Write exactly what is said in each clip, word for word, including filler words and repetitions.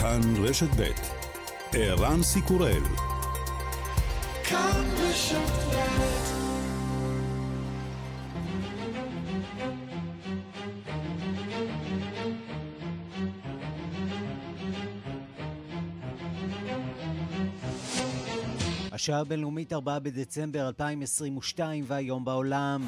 כאן רשת בית ערן סיקורל כאן רשת בית השעה הבינלאומית ארבעה בדצמבר אלפיים עשרים ושתיים והיום בעולם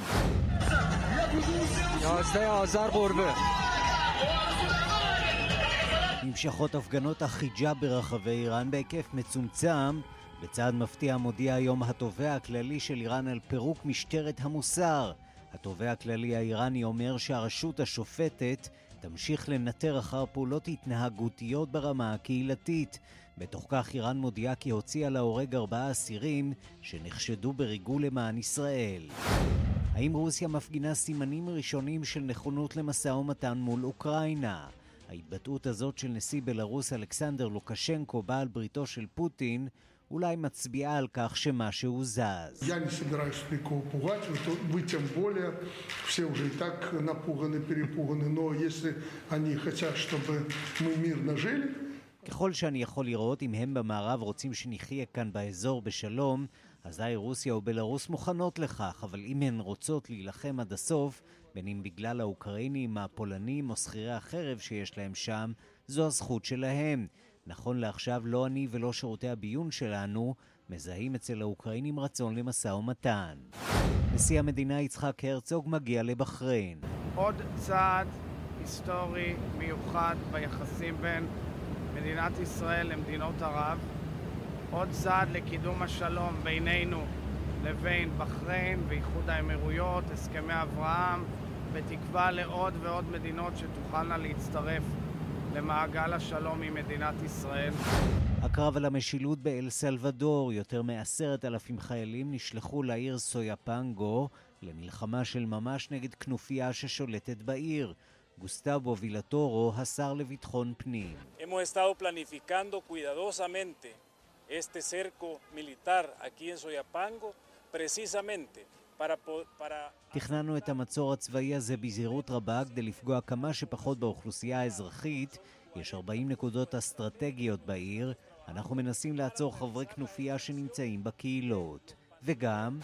נמשכות הפגנות החיג'אב ברחבי איראן בהיקף מצומצם. בצעד מפתיע מודיע היום התובע הכללי של איראן על פירוק משטרת המוסר. התובע הכללי האיראני אומר שהרשות השופטת תמשיך לנטר אחר פעולות התנהגותיות ברמה הקהילתית. בתוך כך איראן מודיעה כי הוציאה להורג ארבעה אסירים שנחשדו בריגול למען ישראל. האם רוסיה מפגינה סימנים ראשונים של נכונות למשא ומתן מול אוקראינה? ההתבטאות הזאת של נשיא בלרוס אלכסנדר לוקשנקו, בעל בריתו של פוטין, אולי מצביעה על כך שמשהו זז. Я не собираюсь никого пугать, вы тем более все уже и так напуганы, перепуганы, но если они хотят, чтобы мы мирно жили. ככל שאני יכול לראות, אם הם במערב רוצים שנחיה כאן באזור בשלום, אזי רוסיה ובלרוס מוכנות לכך, אבל אם הן רוצות להילחם עד הסוף, בין אם בגלל האוקראינים, הפולנים או שכירי החרב שיש להם שם, זו הזכות שלהם. נכון לעכשיו לא אני ולא שירותי הביון שלנו מזהים אצל האוקראינים רצון למשא ומתן. נשיא המדינה יצחק הרצוג מגיע לבחריין. עוד צעד היסטורי מיוחד ביחסים בין מדינת ישראל למדינות ערב. עוד צעד לקידום השלום בינינו לבין בחריין ואיחוד האמירויות, הסכמי אברהם, בתקווה לעוד ועוד מדינות שתוכלנה להצטרף למעגל השלום עם מדינת ישראל. הקרב על המשילות באל סלבדור, יותר מעשרת אלפים חיילים נשלחו לעיר סויאפנגו למלחמה של ממש נגד כנופיה ששולטת בעיר. גוסטבו וילטורו, השר לביטחון פנים. Hemos estado planificando cuidadosamente este cerco militar aquí en Soyapango precisamente para para תכננו את המצור הצבאי הזה בזהירות רבה כדי לפגוע כמה שפחות באוכלוסייה האזרחית. יש ארבעים נקודות אסטרטגיות בעיר. אנחנו מנסים לעצור חברי כנופיה שנמצאים בקהילות. וגם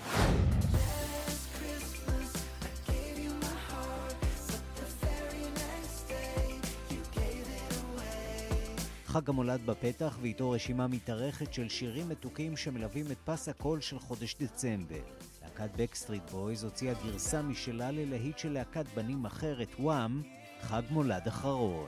חג המולד בפתח ואיתו רשימה מתארכת של שירים מתוקים שמלווים את פס הקול של חודש דצמבר. להקת בקסטריט בויז הוציאה גרסה משלה ללהיט של להקת בנים אחרת, וואם, חג מולד אחרון.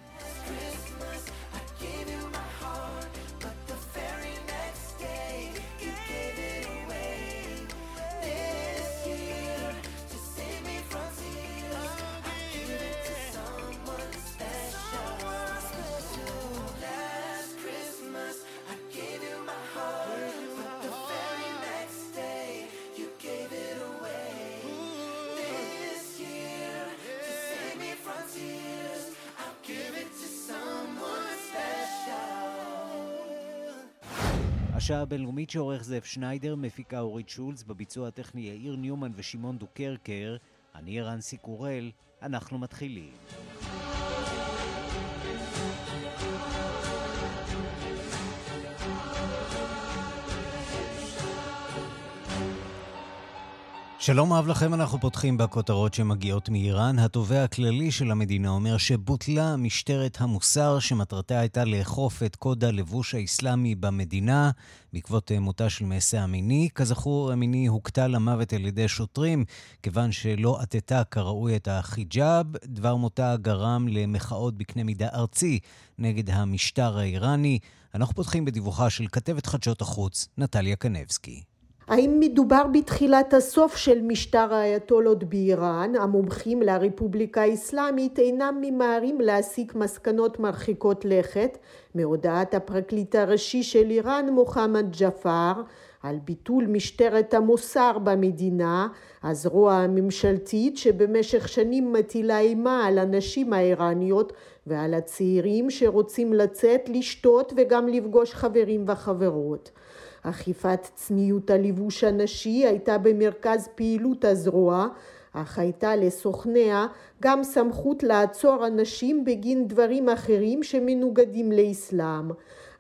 השעה הבינלאומית שעורך זאב שניידר, מפיקה אורית שולץ, בביצוע הטכני יאיר ניומן ושמעון דוקרקר. אני ערן סיקורל, אנחנו מתחילים. שלום אהב לכם, אנחנו פותחים בכותרות שמגיעות מאיראן. התובע הכללי של המדינה אומר שבוטלה משטרת המוסר שמטרתה הייתה לאכוף את קוד הלבוש האסלאמי במדינה בעקבות מותה של מעשה אמיני. כזכור, אמיני הוקטה למוות על ידי שוטרים כיוון שלא עטתה כראוי את החיג'אב. דבר מותה גרם למחאות בקנה מידה ארצי נגד המשטר האיראני. אנחנו פותחים בדיווחה של כתבת חדשות החוץ נטליה קנבסקי. האם מדובר בתחילת הסוף של משטר האייתולות באיראן? המומחים לרפובליקה האסלאמית אינם ממהרים להסיק מסקנות מרחיקות לכת מהודעת הפרקליט הראשי של איראן מוחמד ג'פר על ביטול משטרת המוסר במדינה, הזרוע הממשלתית שבמשך שנים מטילה אימה על הנשים האיראניות ועל הצעירים שרוצים לצאת, לשתות וגם לפגוש חברים וחברות. אכיפת צניעות הלבוש הנשי הייתה במרכז פעילות הזרוע, אך הייתה לסוכניה גם סמכות לעצור אנשים בגין דברים אחרים שמנוגדים לאסלאם.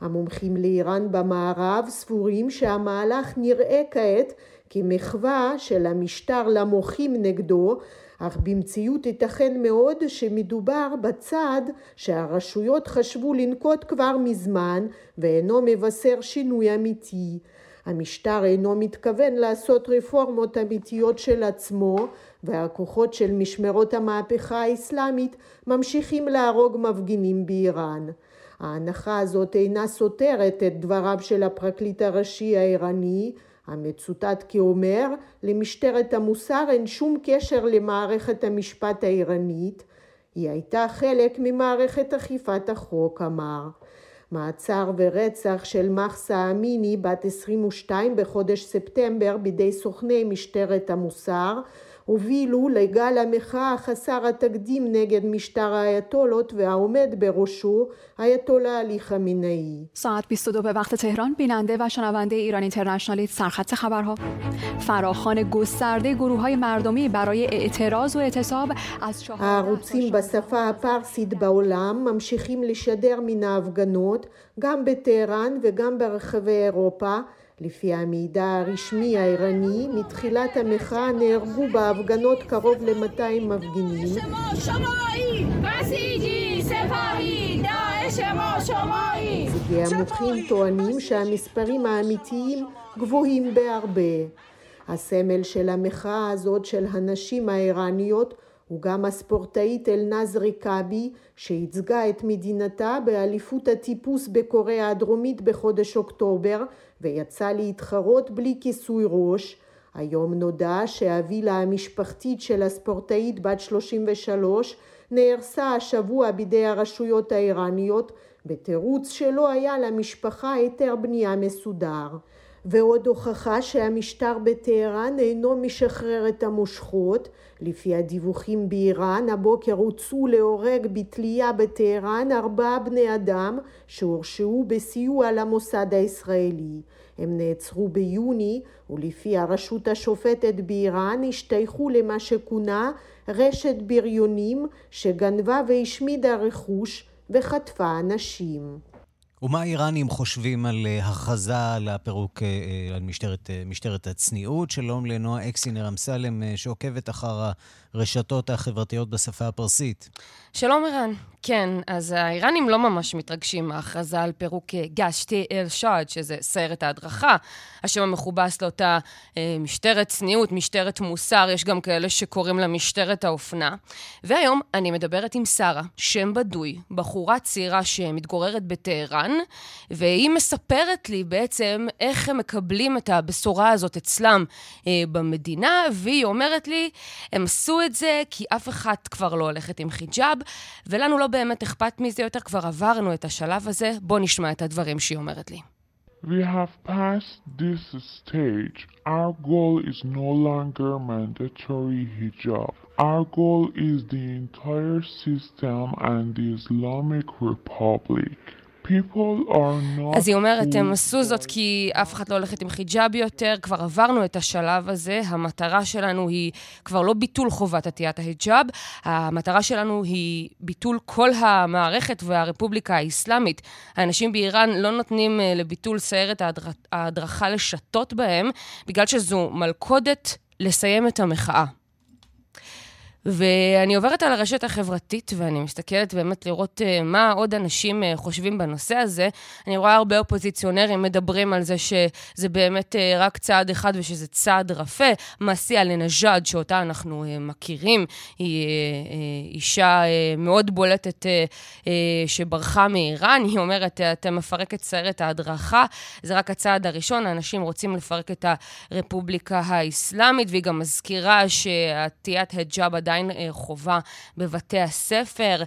המומחים לאיראן במערב סבורים שהמהלך נראה כעת כמחווה של המשטר למוחים נגדו, אך במציאות ייתכן מאוד שמדובר בצעד שהרשויות חשבו לנקוט כבר מזמן ואינו מבשר שינוי אמיתי. המשטר אינו מתכוון לעשות רפורמות אמיתיות של עצמו, והכוחות של משמרות המהפכה האסלאמית ממשיכים להרוג מפגינים באיראן. ההנחה הזאת אינה סותרת את דבריו של הפרקליט הראשי האיראני, המצוטט כאומר, למשטרת המוסר אין שום קשר למערכת המשפט האיראנית, היא הייתה חלק ממערכת אכיפת החוק, אמר. מעצר ורצח של מחסה אמיני בת עשרים ושתיים בחודש ספטמבר בידי סוכני משטרת המוסר, הובילו לגל המחאה חסר התקדים נגד משטר האייתולות והעומד בראשו, האייתולה עלי חמינאי. ساعت بیست و دو به وقت تهران بیننده و شنونده ایران اینترنشنال سرخط خبرها. فراخوان گسترده گروه‌های مردمی برای اعتراض و اعتصاب از شاه عروسین بسفه הפרסית בעולם ממשיכים לשדר מן ההפגנות גם בטהרן וגם ברחבי אירופה. לפי המידע הרשמי האיראני, מתחילת המחאה נהרגו בהפגנות קרוב ל-מאתיים מפגינים. נציגי המוחים טוענים שהמספרים האמיתיים גבוהים בהרבה. הסמל של המחאה הזאת של הנשים האיראניות הוא גם הספורטאית אלנז ריקאבי, שייצגה את מדינתה באליפות הטיפוס בקוריאה הדרומית בחודש אוקטובר, ויצא להתחרות בלי כיסוי ראש. היום נודע שהווילה המשפחתית של הספורטאית בת שלושים ושלוש נהרסה השבוע בידי הרשויות האיראניות, בתירוץ שלא היה למשפחה היתר בנייה מסודר. ועוד הוכחה שהמשטר בטהרן אינו משחרר את המושכות. לפי הדיווחים באיראן, הבוקר הוצאו להורג בתלייה בטהרן ארבעה בני אדם שהורשעו בסיוע למוסד הישראלי. הם נעצרו ביוני, ולפי הרשות השופטת באיראן השתייכו למה שכונה רשת בריונים שגנבה והשמידה רכוש וחטפה אנשים. ומה האיראנים חושבים על הכרזה לפירוק, על משטרת, משטרת הצניעות? שלום לנועה אקסלרוד-אמסלם, שעוקבת אחר הרשתות החברתיות בשפה הפרסית. שלום איראן. כן, אז האיראנים לא ממש מתרגשים מההכרזה על פירוק גשתי אל שעד, שזה סיירת ההדרכה, השם המכובס לאותה משטרת צניעות, משטרת מוסר, יש גם כאלה שקוראים לה משטרת האופנה. והיום אני מדברת עם שרה, שם בדוי, בחורה צעירה שמתגוררת בטהרן, והיא מספרת לי בעצם איך הם מקבלים את הבשורה הזאת אצלם במדינה, והיא אומרת לי, הם עשו את זה כי אף אחת כבר לא הולכת עם חיג'אב, ולנו לא באמת אכפת מזה יותר, כבר עברנו את השלב הזה. בוא נשמע את הדברים שהיא אומרת לי. We have passed this stage. Our goal is no longer mandatory hijab. Our goal is the entire system and the Islamic Republic. אז היא אומרת, הם עשו זאת כי אף אחד לא הולכת עם חיג'אב יותר, כבר עברנו את השלב הזה, המטרה שלנו היא כבר לא ביטול חובת עטיית ההיג'אב, המטרה שלנו היא ביטול כל המערכת והרפובליקה האסלאמית. האנשים באיראן לא נותנים לביטול סיירת ההדרכה לשתות בהם, בגלל שזו מלכודת לסיים את המחאה. ואני עוברת על הרשת החברתית, ואני מסתכלת באמת לראות מה עוד אנשים חושבים בנושא הזה. אני רואה הרבה אופוזיציונרים מדברים על זה שזה באמת רק צעד אחד, ושזה צעד רפה. מעשיה לנג'אד, שאותה אנחנו מכירים, היא אישה מאוד בולטת שברחה מאיראן. היא אומרת, אתם מפרק את סיירת ההדרכה, זה רק הצעד הראשון, האנשים רוצים לפרק את הרפובליקה האסלאמית, והיא גם מזכירה שהטיית הג'אב עדיין עדיין חובה בבתי הספר.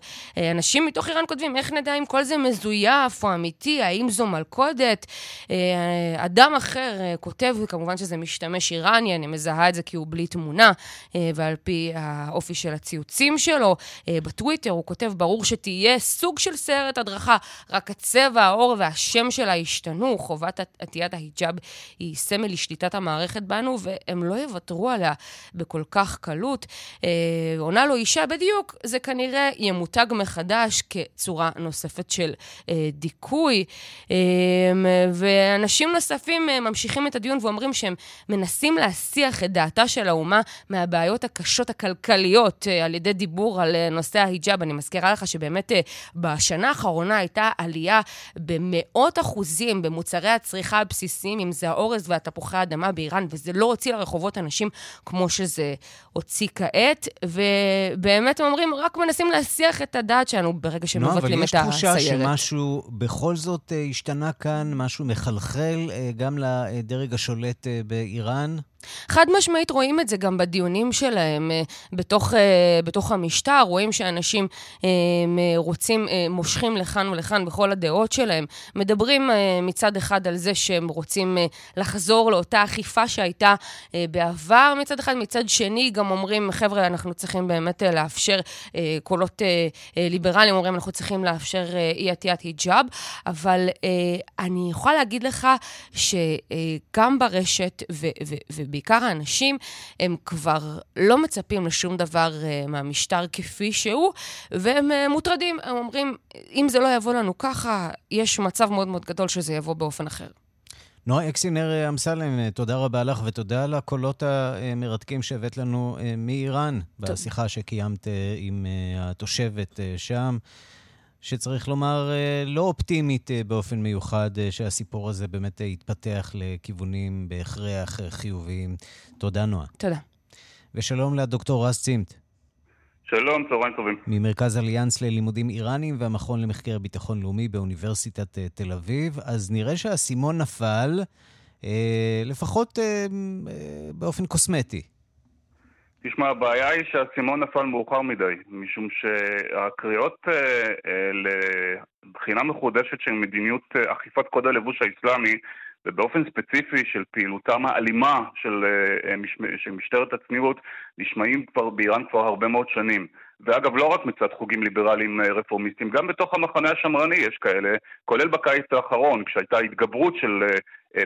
אנשים מתוך איראן כותבים, איך נדע אם כל זה מזויף או אמיתי, האם זו מלכודת? אדם אחר כותב, כמובן שזה משתמש איראני, אני מזהה את זה כי הוא בלי תמונה, ועל פי האופי של הציוצים שלו. בטוויטר הוא כותב, ברור שתהיה סוג של סרט הדרכה, רק הצבע, האור והשם שלה השתנו, חובת עטיית ההיג'אב היא סמל לשליטת המערכת בנו, והם לא יוותרו עליה בכל כך קלות. אה, עונה לו אישה בדיוק, זה כנראה ימותג מחדש כצורה נוספת של אה, דיכוי, אה, ואנשים נוספים אה, ממשיכים את הדיון ואומרים שהם מנסים להסיח את דעתה של האומה מהבעיות הקשות הכלכליות אה, על ידי דיבור על אה, נושא ההיג'אב. אני מזכירה לך שבאמת אה, בשנה האחרונה הייתה עלייה במאות אחוזים במוצרי הצריכה הבסיסיים, אם זה האורז והתפוחי האדמה באיראן, וזה לא הוציא לרחובות אנשים כמו שזה הוציא כעת, ובאמת הם אומרים, רק מנסים להסיח את הדעת שלנו ברגע שמבטלים את הסיירת. אבל יש תחושה שמשהו בכל זאת השתנה כאן, משהו מחלחל גם לדרג השולט באיראן? חד משמעית רואים את זה גם בדיונים שלהם בתוך, בתוך המשטר, רואים שאנשים רוצים, מושכים לכאן ולכאן בכל הדעות שלהם, מדברים מצד אחד על זה שהם רוצים לחזור לאותה אכיפה שהייתה בעבר מצד אחד, מצד שני גם אומרים חבר'ה אנחנו צריכים באמת לאפשר קולות ליברליים, אומרים אנחנו צריכים לאפשר אי עטיית היג'אב, אבל אני יכולה להגיד לך שגם ברשת ו- ו- ו- בעיקר האנשים, הם כבר לא מצפים לשום דבר uh, מהמשטר כפי שהוא, והם uh, מוטרדים, הם אומרים, אם זה לא יבוא לנו ככה, יש מצב מאוד מאוד גדול שזה יבוא באופן אחר. נועה אקסינר אמסלם, תודה רבה לך, ותודה על הקולות המרתקים שהבאת לנו מאיראן, בשיחה שקיימת עם התושבת שם, שצריך לומר לא אופטימית באופן מיוחד, שהסיפור הזה באמת יתפתח לכיוונים בהכרח חיוביים. תודה נועה. תודה. ושלום לדוקטור רז צימת. שלום, צהריים טובים. ממרכז אליאנס ללימודים איראנים והמכון למחקר ביטחון לאומי באוניברסיטת תל אביב. אז נראה שהסימון נפל, לפחות באופן קוסמטי. תשמע, הבעיה היא שהסימון נפל מאוחר מדי, משום שהקריאות לבחינה מחודשת של מדיניות אכיפת קוד הלבוש האסלאמי, ובאופן ספציפי של פעילותם האלימה של, של משטרת הצניעות, נשמעים כבר באיראן כבר הרבה מאוד שנים. ואגב, לא רק מצד חוגים ליברליים רפורמיסטים, גם בתוך המחנה השמרני יש כאלה, כולל בקיץ האחרון, כשהייתה התגברות של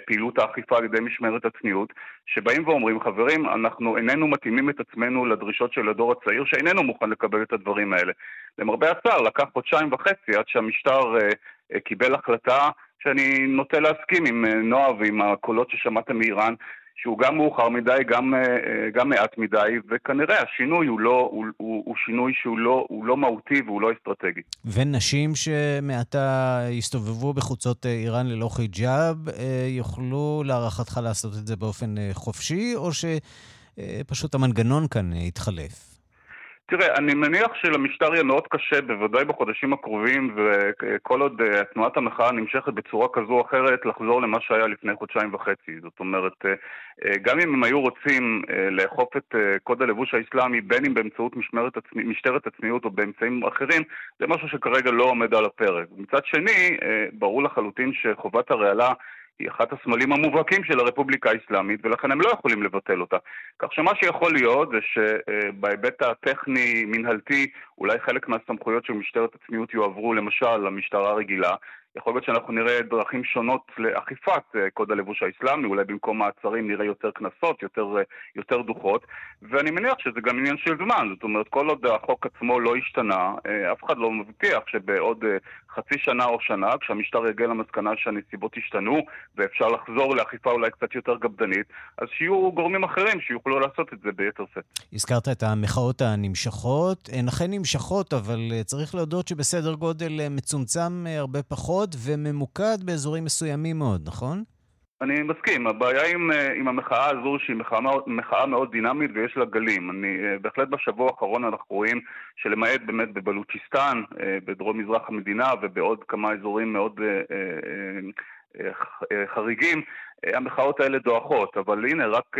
פעילות האכיפה על ידי משמרת הצניעות, שבאים ואומרים, חברים, אנחנו איננו מתאימים את עצמנו לדרישות של הדור הצעיר, שאיננו מוכן לקבל את הדברים האלה. למרבה הצער, לקח חודשיים וחצי עד שהמשטר קיבל החלטה, שאני נוטה להסכים עם נועה ועם הקולות ששמעתם מאיראן, שהוא גם מאוחר מדי, גם, גם מעט מדי, וכנראה השינוי הוא, לא, הוא, הוא, הוא שינוי שהוא לא, הוא לא מהותי והוא לא אסטרטגי. ונשים שמעתה יסתובבו בחוצות איראן ללא חיג'אב, יוכלו להערכתך לעשות את זה באופן חופשי, או שפשוט המנגנון כאן יתחלף? תראה, אני מניח שלמשטר יהיה מאוד קשה, בוודאי בחודשים הקרובים, וכל עוד תנועת המחאה נמשכת בצורה כזו או אחרת, לחזור למה שהיה לפני חודשיים וחצי. זאת אומרת, גם אם הם היו רוצים לאכוף את קוד הלבוש האסלאמי, בין אם באמצעות משטרת הצניעות או באמצעים אחרים, זה משהו שכרגע לא עומד על הפרק. מצד שני, ברור לחלוטין שחובת הרעלה היא אחד הסמלים המובהקים של הרפובליקה האסלאמית, ולכן הם לא יכולים לבטל אותה. כך שמה שיכול להיות זה שבהיבט הטכני-מנהלתי, אולי חלק מהסמכויות של משטרת הצניעות יועברו, למשל, למשטרה הרגילה. יכול להיות שאנחנו נראה דרכים שונות לאכיפת קוד הלבוש האסלאמי, אולי במקום מעצרים נראה יותר כנסות, יותר, יותר דוחות, ואני מניח שזה גם עניין של זמן, זאת אומרת, כל עוד החוק עצמו לא השתנה, אף אחד לא מבטיח שבעוד חצי שנה או שנה, כשהמשטר יגיע למסקנה שהנסיבות השתנו, ואפשר לחזור לאכיפה אולי קצת יותר גבדנית, אז שיהיו גורמים אחרים שיוכלו לעשות את זה ביתר סט. הזכרת את המחאות הנמשכות, הן אכן נמשכות, אבל צריך להודות שבסדר גודל מצומצם הרבה פחות, וממוקד באזורים מסוימים מאוד, נכון? אני מסכים. הבעיה עם, עם המחאה הזו שהיא מחאה, מחאה מאוד דינמית ויש לה גלים. אני, בהחלט בשבוע האחרון אנחנו רואים שלמעט באמת בבלוצ'יסטן, בדרום מזרח המדינה ובעוד כמה אזורים מאוד חריגים, המחאות האלה דואחות, אבל הנה רק,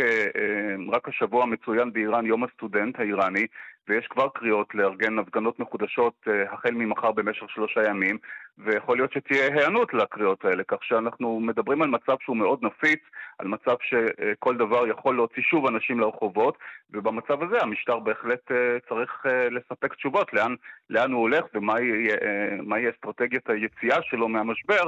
רק השבוע מצוין באיראן יום הסטודנט האיראני, ויש כבר קריאות לארגן הפגנות מחודשות החל ממחר במשך שלושה ימים, ויכול להיות שתהיה הענות לקריאות האלה, כך שאנחנו מדברים על מצב שהוא מאוד נפיץ, על מצב שכל דבר יכול להוציא שוב אנשים לרחובות, ובמצב הזה המשטר בהחלט צריך לספק תשובות לאן, לאן הוא הולך ומהי אסטרטגיית היציאה שלו מהמשבר,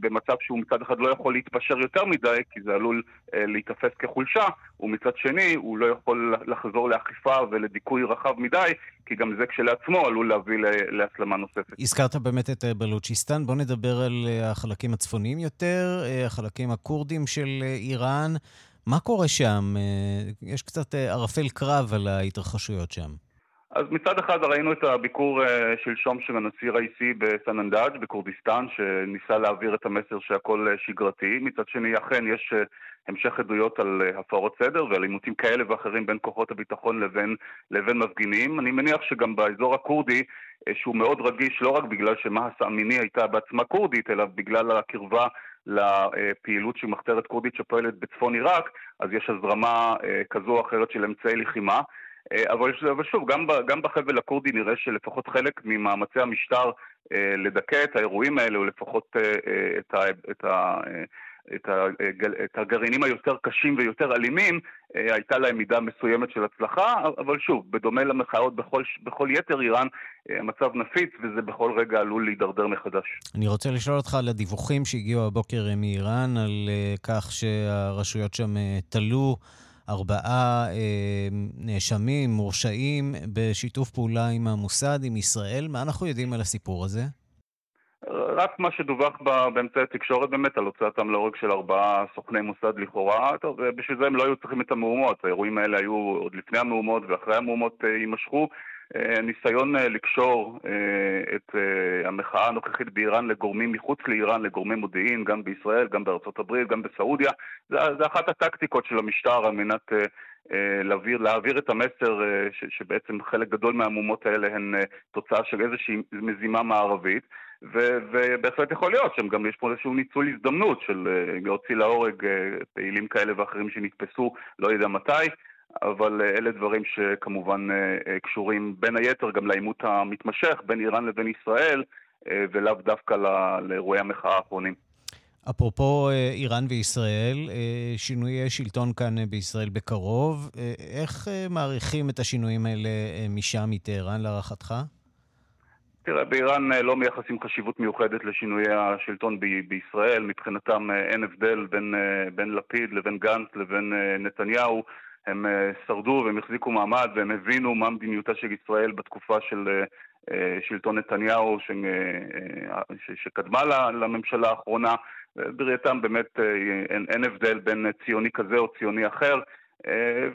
במצב שהוא מצד אחד לא יכול להתפשר יותר מדי, כי זה עלול להתאפס כחולשה, ומצד שני הוא לא יכול לחזור לאכיפה ולדיכוי רחב מדי, כי גם זה כשלעצמו עלול להביא להסלמה נוספת. הזכרת באמת את בלוצ'יסטן, בוא נדבר על החלקים הצפוניים יותר, החלקים הכורדים של איראן. מה קורה שם? יש קצת ערפל קרב על ההתרחשויות שם. אז מצד אחד ראינו את הביקור שלשום של הנשיא רייסי בסננדאג' בקורדיסטן, שניסה להעביר את המסר שהכל שגרתי. מצד שני, אכן יש המשך עדויות על הפרות סדר ועל עימותים כאלה ואחרים בין כוחות הביטחון לבין, לבין מפגינים. אני מניח שגם באזור הכורדי, שהוא מאוד רגיש לא רק בגלל שמהסה אמיני הייתה בעצמה כורדית, אלא בגלל הקרבה לפעילות של מחתרת כורדית שפועלת בצפון עיראק, אז יש הזרמה כזו או אחרת של אמצעי לחימה. אבל שוב, גם, גם בחבל הכורדי נראה שלפחות חלק ממאמצי המשטר לדכא את האירועים האלה, או לפחות את ה, את ה, את ה, את הגרעינים היותר קשים ויותר אלימים, הייתה להם מידה מסוימת של הצלחה, אבל שוב, בדומה למחאות בכל, בכל יתר איראן, המצב נפיץ, וזה בכל רגע עלול להידרדר מחדש. אני רוצה לשאול אותך על הדיווחים שהגיעו הבוקר מאיראן, על כך שהרשויות שם תלו ארבעה אה, נאשמים, מורשעים, בשיתוף פעולה עם המוסד, עם ישראל. מה אנחנו יודעים על הסיפור הזה? רק מה שדווח באמצעי התקשורת באמת, על הוצאתם להורג של ארבעה סוכני מוסד לכאורה, ובשביל זה הם לא היו צריכים את המהומות. האירועים האלה היו עוד לפני המהומות, ואחרי המהומות יימשכו. ניסיון לקשור את המחאה הנוכחית באיראן לגורמים מחוץ לאיראן, לגורמים מודיעין, גם בישראל, גם בארצות הברית, גם בסעודיה. זה אחת הטקטיקות של המשטר על מנת להעביר, להעביר את המסר שבעצם חלק גדול מהמומות האלה הן תוצאה של איזושהי מזימה מערבית. ובהחלט יכול להיות שם גם יש פה איזשהו ניצול הזדמנות של להוציא להורג פעילים כאלה ואחרים שנתפסו, לא יודע מתי. אבל אלה דברים שכמובן קשורים בין היתר גם לעימות המתמשך בין איראן לבין ישראל, ולאו דווקא לאירועי המחאה האחרונים. אפרופו איראן וישראל, שינוי שלטון כאן בישראל בקרוב, איך מעריכים את השינויים האלה משם, מטהרן להערכתך? תראה, באיראן לא מייחסים חשיבות מיוחדת לשינויי השלטון ב- בישראל, מבחינתם אין הבדל בין, בין לפיד לבין גנץ לבין נתניהו, הם שרדו והם החזיקו מעמד והם הבינו מה המדיניותה של ישראל בתקופה של שלטון נתניהו שקדמה לממשלה האחרונה. בראייתם באמת אין הבדל בין ציוני כזה או ציוני אחר.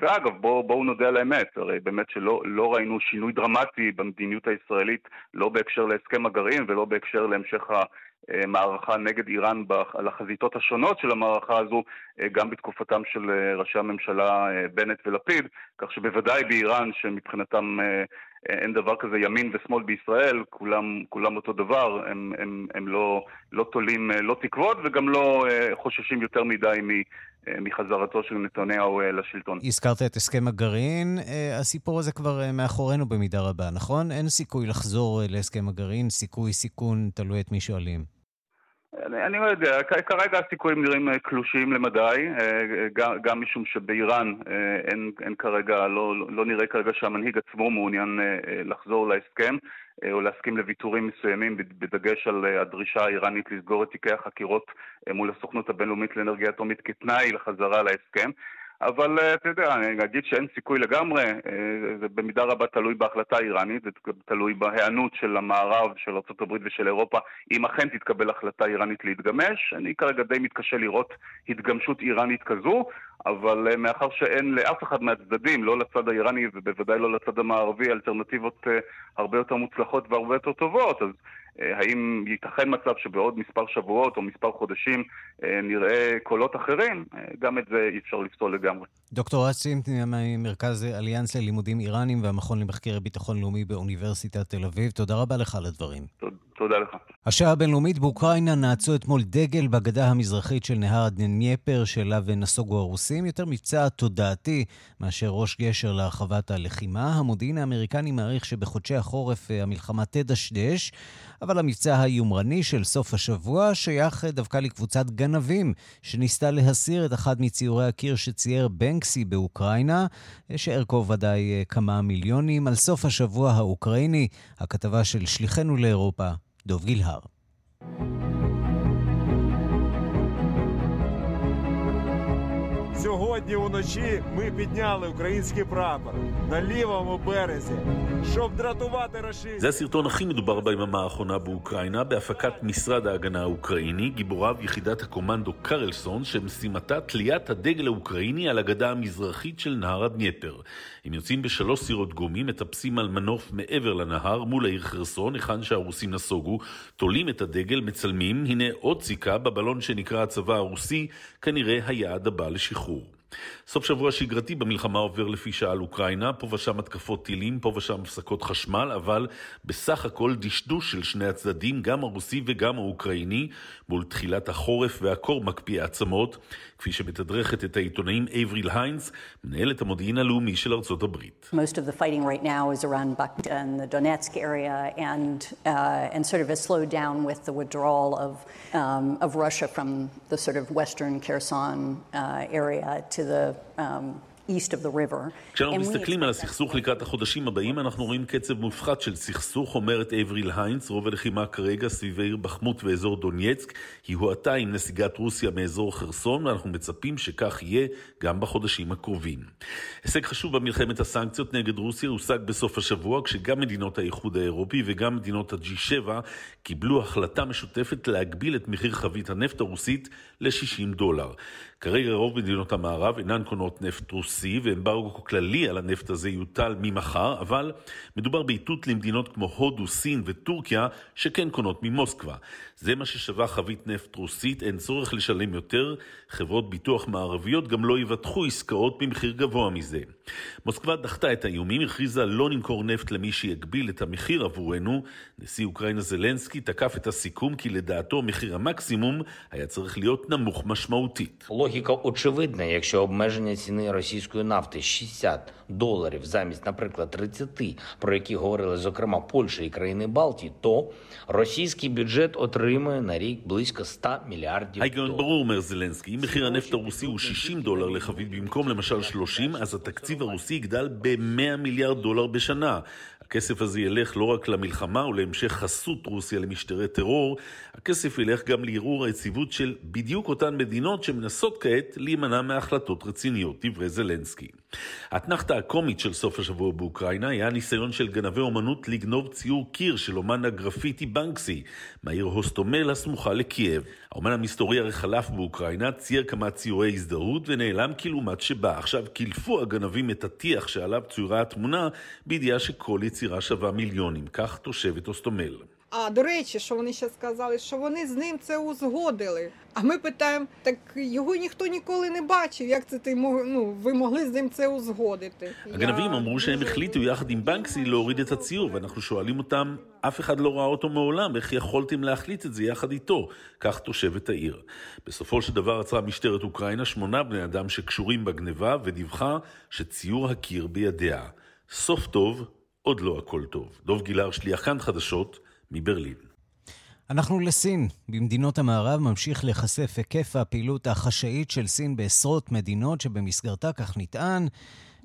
ואגב, בואו בוא נודע על האמת, הרי באמת שלא לא ראינו שינוי דרמטי במדיניות הישראלית, לא בהקשר להסכם הגרעין ולא בהקשר להמשך ה... מערכה נגד איראן על החזיתות השונות של המערכה הזו, גם בתקופתם של ראשי הממשלה בנט ולפיד, כך שבוודאי באיראן שמבחינתם אין דבר כזה ימין ושמאל בישראל, כולם, כולם אותו דבר, הם, הם, הם לא, לא תולים, לא תקוות וגם לא חוששים יותר מדי מחזרתו של נתניהו לשלטון. הזכרת את הסכם הגרעין, הסיפור הזה כבר מאחורינו במידה רבה, נכון? אין סיכוי לחזור להסכם הגרעין, סיכוי, סיכון, תלוי את מי שואלים. אני לא יודע, כרגע הסיכויים נראים קלושים למדי, גם משום שבאיראן אין, אין כרגע, לא, לא נראה כרגע שהמנהיג עצמו מעוניין לחזור להסכם, או להסכים לוויתורים מסוימים, בדגש על הדרישה האיראנית לסגור את תיקי החקירות מול הסוכנות הבינלאומית לאנרגיה אטומית כתנאי לחזרה להסכם. אבל אתה יודע, אני אגיד שאין סיכוי לגמרי, זה במידה רבה תלוי בהחלטה האיראנית, זה תלוי בהיענות של המערב, של ארצות הברית ושל אירופה, אם אכן תתקבל החלטה איראנית להתגמש. אני כרגע די מתקשה לראות התגמשות איראנית כזו, אבל מאחר שאין לאף אחד מהצדדים, לא לצד האיראני ובוודאי לא לצד המערבי, אלטרנטיבות הרבה יותר מוצלחות והרבה יותר טובות, אז האם ייתכן מצב שבעוד מספר שבועות או מספר חודשים נראה קולות אחרים? גם את זה אי אפשר לפסול לגמרי. דוקטור אצ'ימטניה ממרכז אליאנס ללימודים איראנים והמכון למחקר ביטחון לאומי באוניברסיטת תל אביב, תודה רבה לך על הדברים. תודה. תודה לך. השעה הבינלאומית. באוקראינה נעצו אתמול דגל בגדה המזרחית של נהר דניפר שאליו נסוגו הרוסים, יותר מבצע תודעתי מאשר ראש גשר להרחבת הלחימה. המודיעין האמריקני מעריך שבחודשי החורף המלחמה תדשדש, אבל המבצע היומרני של סוף השבוע שייך דווקא לקבוצת גנבים שניסתה להסיר את אחד מציורי הקיר שצייר בנקסי באוקראינה, שערכו ודאי כמה מיליונים. על סוף השבוע האוקראיני, הכתבה של שליחנו לאירופה, דוב גילהר. Сьогодні вночі ми підняли український прапор на лівому березі, щоб дратувати рашистів. זה הסרטון הכי מדובר ביממה האחרונה באוקראינה, בהפקת משרד ההגנה האוקראיני, גיבוריו יחידת הקומנדו קרלסון, שמשימתה תליית הדגל האוקראיני על הגדה המזרחית של נהר הדניפר. הם יוצאים בשלוש סירות גומי, מטפסים על מנוף מעבר לנהר מול העיר חרסון, היכן שהרוסים נסוגו, תולים את הדגל, מצלמים, הנה עוד סיכה בבלון שנקרא הצבא הרוסי, כנראה היעד הבא לשחרור. סוף שבוע שגרתי במלחמה עובר לפי שעה על אוקראינה, פה ושם התקפות טילים, פה ושם הפסקות חשמל, אבל בסך הכל דשדוש של שני הצדדים, גם הרוסי וגם האוקראיני, מול תחילת החורף והקור מקפיא עצמות, כפי שמתדרכת את העיתונאים אייבריל היינס, מנהלת המודיעין הלאומי של ארצות הברית. Most of the fighting right now is around Bakhmut and the Donetsk area and uh, and sort of a slowdown with the withdrawal of um, of Russia from the sort of western Kherson uh, area to the um east of the river. כשאנחנו מסתכלים על הסכסוך לקראת החודשים הבאים, אנחנו רואים קצב מופחת של סכסוך, אומרת אייבריל היינס. רוב הלחימה כרגע סביב העיר בחמוט ואזור דונייצק, היא הואטה עם נסיגת רוסיה מאזור חרסון, ואנחנו מצפים שכך יהיה גם בחודשים הקרובים. הישג חשוב במלחמת הסנקציות נגד רוסיה הושג בסוף השבוע, כשגם מדינות האיחוד האירופי וגם מדינות הג'י שבע קיבלו החלטה משותפת להגביל את מחיר חבית הנפט הרוסית ל-שישים דולר. כרגע רוב מדינות המערב אינן קונות נפט רוסי, ואמברגו כללי על הנפט הזה יוטל ממחר, אבל מדובר בעיתות למדינות כמו הודו, סין וטורקיה שכן קונות ממוסקווה. זה מה ששווה חבית נפט רוסית, אין צורך לשלם יותר, חברות ביטוח מערביות גם לא יבטחו עסקאות ממחיר גבוה מזה. מוסקווה דחתה את האיומים, הכריזה לא נמכור נפט למי שיגביל את המחיר עבורנו. נשיא אוקראינה זלנסקי תקף את הסיכום כי לדעתו מחיר המקסימום היה צריך להיות נמוך משמעותית. לוגיקה очевидна, якщо обмеження ціни Росії нафти шістдесят доларів замість, наприклад, тридцять, про які говорили, зокрема, Польща і країни Балтії, то російський бюджет отримує на рік близько сто мільярдів. ההיגיון ברור, אומר זלנסקי. אם מחיר הנפט הרוסי הוא שישים דולר לחבית במקום למשל שלושים, אז התקציב הרוסי יגדל ב-מאה מיליארד דולר בשנה. הכסף הזה ילך לא רק למלחמה ולהמשך חסות רוסיה למשטרי טרור, הכסף ילך גם לערעור היציבות של בדיוק אותן מדינות שמנסות כעת להימנע מהחלטות רציניות, דברי זלנסקי. התנחתה הקומית של סוף השבוע באוקראינה היה ניסיון של גנבי אומנות לגנוב ציור קיר של אומן הגרפיטי בנקסי, מהעיר הוסטומל הסמוכה לקייב. האומן המסתורי הרי חלף באוקראינה, צייר כמה ציורי הזדהות ונעלם כלעומת שבא. עכשיו קילפו הגנבים את הטיח שעליו צוירה התמונה, בידיעה שכל יצירה שווה מיליונים, כך תושבת הוסטומל. А, до речі, що вони ще сказали, що вони з ним це узгодили. А ми питаємо, так його ніхто ніколи не бачив, як це ти, ну, ви могли з ним це узгодити. הגנבים אמרו שהם החליטו יחד עם בנקסי להוריד את הציור, ואנחנו שואלים אותם, אף אחד לא ראה אותו מעולם, איך יכולתם להחליט את זה יחד איתו? כך תושבת העיר. בסופו של דבר עצרה משטרת אוקראינה שמונה בני אדם שקשורים בגניבה, ודיווחה שציור הקיר בידיה. סוף טוב, עוד לא הכל טוב. דוב גילהר, שליח כאן חדשות, מברלין. אנחנו לסין. במדינות המערב ממשיך לחשף היקף הפעילות החשאית של סין בעשרות מדינות שבמסגרתה, כך נטען,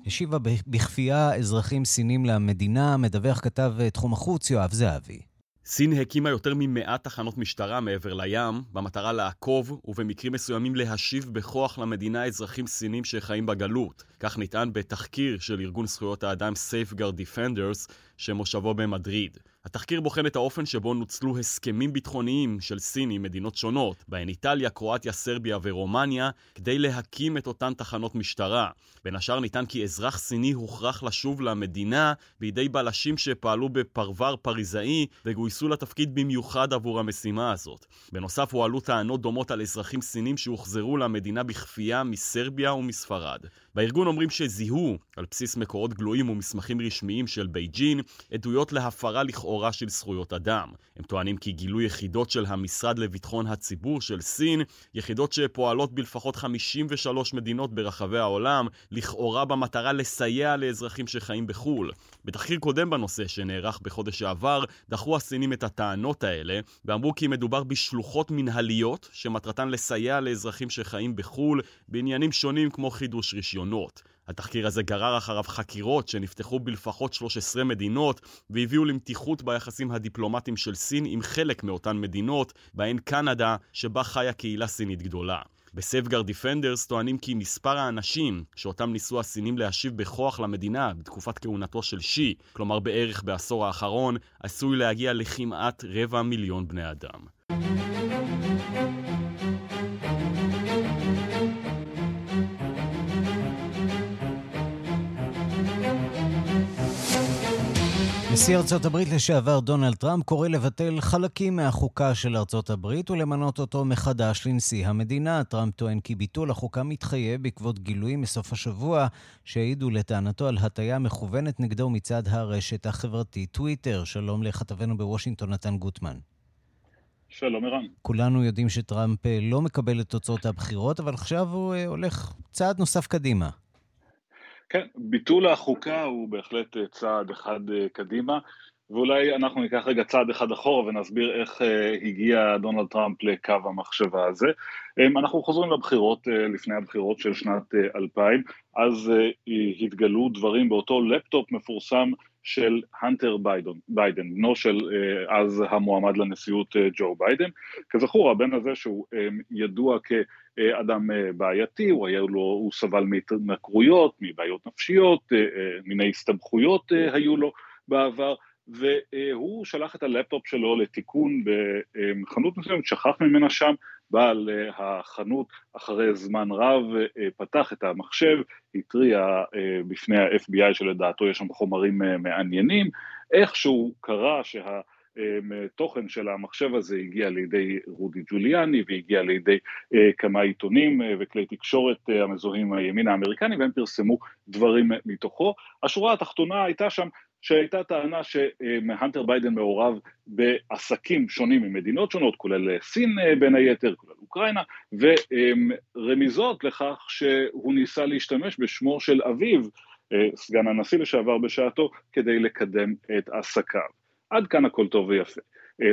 השיבה בכפייה אזרחים סינים למדינה. מדווח כתב תחום החוץ יואב זהבי. סין הקימה יותר ממאה תחנות משטרה מעבר לים, במטרה לעקוב ובמקרים מסוימים להשיב בכוח למדינה אזרחים סינים שחיים בגלות. כך נטען בתחקיר של ארגון זכויות האדם Safeguard Defenders שמושבו במדריד. התחקיר בוחן את האופן שבו נוצלו הסכמים ביטחוניים של סין עם מדינות שונות, בהן איטליה, קרואטיה, סרביה ורומניה, כדי להקים את אותן תחנות משטרה. בין השאר נטען כי אזרח סיני הוכרח לשוב למדינה בידי בלשים שפעלו בפרבר פריזאי וגויסו לתפקיד במיוחד עבור המשימה הזאת. בנוסף הועלו טענות דומות על אזרחים סינים שהוחזרו למדינה בכפייה מסרביה ומספרד. בארגון אומרים שזיהו, על בסיס מקורות גלויים ומסמכים רשמיים של בייג'ין, עדויות להפרה לכאורה של זכויות אדם. הם טוענים כי גילו יחידות של המשרד לביטחון הציבור של סין, יחידות שפועלות בלפחות חמישים ושלוש מדינות ברחבי העולם, לכאורה במטרה לסייע לאזרחים שחיים בחול. בתחקיר קודם בנושא שנערך בחודש שעבר, דחו הסינים את הטענות האלה, ואמרו כי מדובר בשלוחות מנהליות שמטרתן לסייע לאזרחים שחיים בחול, בעניינים שונים כמו חידוש רישיונות. התחקיר הזה גרר אחריו חקירות שנפתחו בלפחות שלוש עשרה מדינות והביאו למתיחות ביחסים הדיפלומטיים של סין עם חלק מאותן מדינות, בהן קנדה, שבה חיה קהילה סינית גדולה. בסייפגארד דיפנדרס טוענים כי מספר האנשים שאותם ניסו הסינים להשיב בכוח למדינה בתקופת כהונתו של שי, כלומר בערך בעשור האחרון, עשוי להגיע לכמעט רבע מיליון בני אדם. נשיא ארצות הברית לשעבר דונלד טראמפ קורא לבטל חלקים מהחוקה של ארצות הברית ולמנות אותו מחדש לנשיא המדינה. טראמפ טוען כי ביטול החוקה מתחייב בעקבות גילויים מסוף השבוע שהעידו לטענתו על הטיה מכוונת נגדו מצד הרשת החברתית טוויטר. שלום לכתבנו בוושינגטון נתן גוטמן. שלום ערן. כולנו יודעים שטראמפ לא מקבל את תוצאות הבחירות, אבל עכשיו הוא הולך צעד נוסף קדימה. כן, ביטול החוקה הוא בהחלט צעד אחד קדימה, ואולי אנחנו ניקח רגע צעד אחד אחורה ונסביר איך הגיע דונלד טראמפ לקו המחשבה הזה. אנחנו חוזרים לבחירות, לפני הבחירות של שנת אלפיים, אז התגלו דברים באותו לפטופ מפורסם של הנטר ביידן, ביידן, בנו של אז המועמד לנשיאות ג'ו ביידן. כזכור, הבן הזה שהוא ידוע כאדם בעייתי, הוא, היה לו, הוא סבל מהתנכרויות, מבעיות נפשיות, מיני הסתבכויות היו לו בעבר, והוא שלח את הלפטופ שלו לתיקון בחנות מסוימת, שכח ממנה שם, בעל החנות אחרי זמן רב פתח את המחשב, התריע בפני ה-אף בי איי שלדעתו יש שם חומרים מעניינים, איכשהו קרה שהתוכן של המחשב הזה הגיע לידי רודי ג'וליאני, והגיע לידי כמה עיתונים וכלי תקשורת המזוהים הימין האמריקני, והם פרסמו דברים מתוכו. השורה התחתונה הייתה שם, שהייתה טענה שהנטר ביידן מעורב בעסקים שונים ממדינות שונות, כולל סין בין היתר, כולל אוקראינה, ורמיזות לכך שהוא ניסה להשתמש בשמו של אביו, סגן הנשיא לשעבר בשעתו, כדי לקדם את עסקיו. עד כאן הכל טוב ויפה.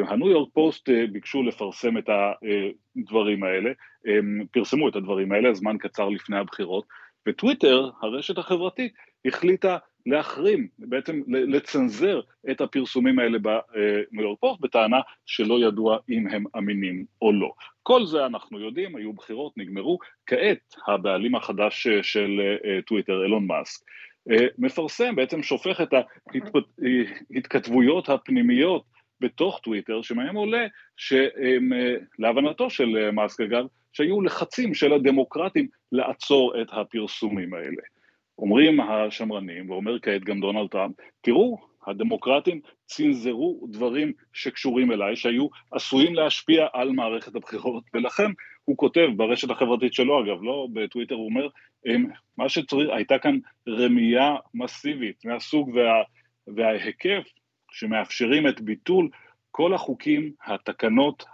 הניו יורק פוסט ביקשו לפרסם את הדברים האלה, פרסמו את הדברים האלה זמן קצר לפני הבחירות, וטוויטר, הרשת החברתית, החליטה להחרים, בעצם לצנזר את הפרסומים האלה בניו יורק פוסט, בטענה שלא ידוע אם הם אמינים או לא. כל זה אנחנו יודעים, היו בחירות, נגמרו. כעת הבעלים החדש של טוויטר, אילון מאסק, מפרסם, בעצם שופך את ההתכתבויות הפנימיות בתוך טוויטר, שמהם עולה, שלהבנתו של מאסק אגב, שהיו לחצים של הדמוקרטים לעצור את הפרסומים האלה. אומרים השמרנים, ואומר כעת גם דונלד טראמפ, תראו, הדמוקרטים צנזרו דברים שקשורים אליי, שהיו עשויים להשפיע על מערכת הבחירות, ולכן הוא כותב ברשת החברתית שלו, אגב, לא בטוויטר, הוא אומר, מה שצריך, הייתה כאן רמייה מסיבית, מהסוג וה, וההיקף, שמאפשרים את ביטול כל החוקים, התקנות,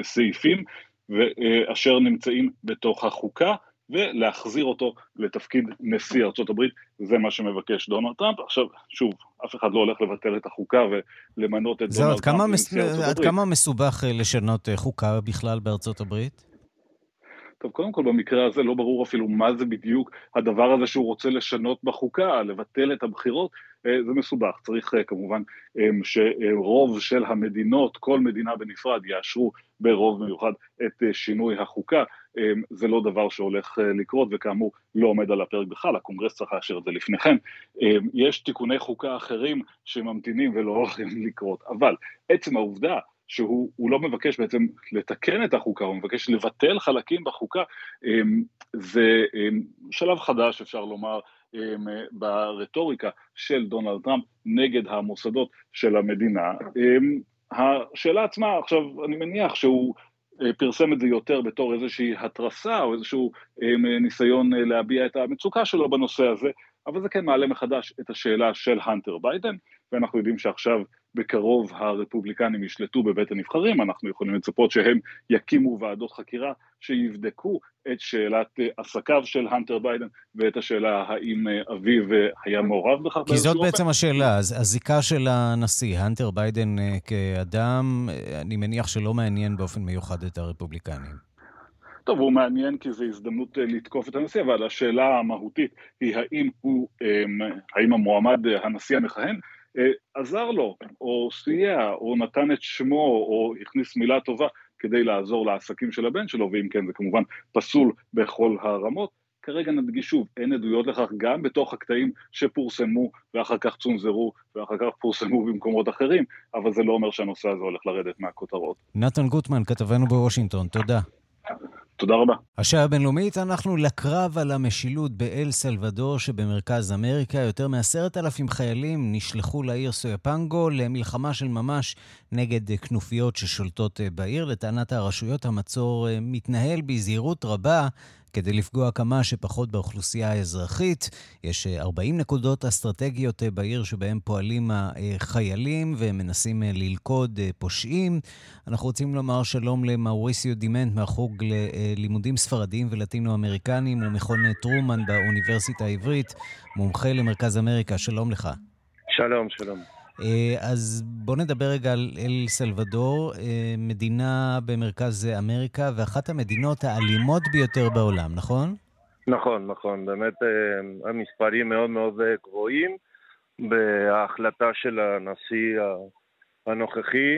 הסעיפים, ואשר נמצאים בתוך החוקה, ולהחזיר אותו לתפקיד נשיא ארצות הברית, זה מה שמבקש דונלד טראמפ. עכשיו, שוב, אף אחד לא הולך לבטל את החוקה ולמנות את דונלד טראמפ לנשיא ארצות הברית. עד כמה מסובך לשנות חוקה בכלל בארצות הברית? טוב, קודם כל במקרה הזה לא ברור אפילו מה זה בדיוק הדבר הזה שהוא רוצה לשנות בחוקה, לבטל את הבחירות, זה מסובך. צריך כמובן שרוב של המדינות, כל מדינה בנפרד, יאשרו ברוב מיוחד את שינוי החוקה. זה לא דבר שהולך לקרות, וכאמור לא עומד על הפרק בכלל, הקונגרס צריך לאשר את זה לפניכם. יש תיקוני חוקה אחרים שממתינים ולא הולכים לקרות, אבל עצם העובדה, שהוא לא מבקש בעצם לתקן את החוקה, הוא מבקש לבטל חלקים בחוקה, זה שלב חדש אפשר לומר ברטוריקה של דונלד טראמפ נגד המוסדות של המדינה. השאלה עצמה, עכשיו אני מניח שהוא פרסם את זה יותר בתור איזושהי התרסה או איזשהו ניסיון להביע את המצוקה שלו בנושא הזה, אבל זה כן מעלה מחדש את השאלה של הנטר ביידן, ואנחנו יודעים שעכשיו בקרוב הרפובליקנים ישלטו בבית הנבחרים, אנחנו יכולים לצפות שהם יקימו ועדות חקירה שיבדקו את שאלת עסקיו של הנטר ביידן, ואת השאלה האם אביו היה מעורב בכך. כי זאת בעצם השאלה, הזיקה של הנשיא, הנטר ביידן כאדם, אני מניח שלא מעניין באופן מיוחד את הרפובליקנים. טוב, הוא מעניין כי זו הזדמנות לתקוף את הנשיא, אבל השאלה המהותית היא האם הוא, האם המועמד הנשיא המכהן, עזר לו, או סייע, או נתן את שמו, או הכניס מילה טובה כדי לעזור לעסקים של הבן שלו, ואם כן זה כמובן פסול בכל הרמות. כרגע נדגיש שוב, אין עדויות לכך גם בתוך הקטעים שפורסמו ואחר כך צונזרו ואחר כך פורסמו במקומות אחרים, אבל זה לא אומר שהנושא הזה הולך לרדת מהכותרות. נתן גוטמן, כתבנו בוושינגטון, תודה. תודה רבה. השעה הבינלאומית, אנחנו לקרב על המשילות באל סלבדור שבמרכז אמריקה. יותר מעשרת אלפים חיילים נשלחו לעיר סויפנגו למלחמה של ממש נגד כנופיות ששולטות בעיר. לטענת הרשויות, המצור מתנהל בזהירות רבה כדי לפגוע כמה שפחות באוכלוסייה האזרחית. יש ארבעים נקודות אסטרטגיות בעיר שבהם פועלים החיילים ומנסים ללכוד פושעים. אנחנו רוצים לומר שלום למאוריסיו דימנט מהחוג ללימודים ספרדיים ולטינו-אמריקנים ומכון טרומן באוניברסיטה העברית, מומחה למרכז אמריקה. שלום לך. שלום, שלום. אז בוא נדבר רגע על אל סלבדור, מדינה במרכז אמריקה ואחת המדינות האלימות ביותר בעולם, נכון? נכון, נכון. באמת המספרים מאוד מאוד גבוהים. בהחלטה של הנשיא הנוכחי,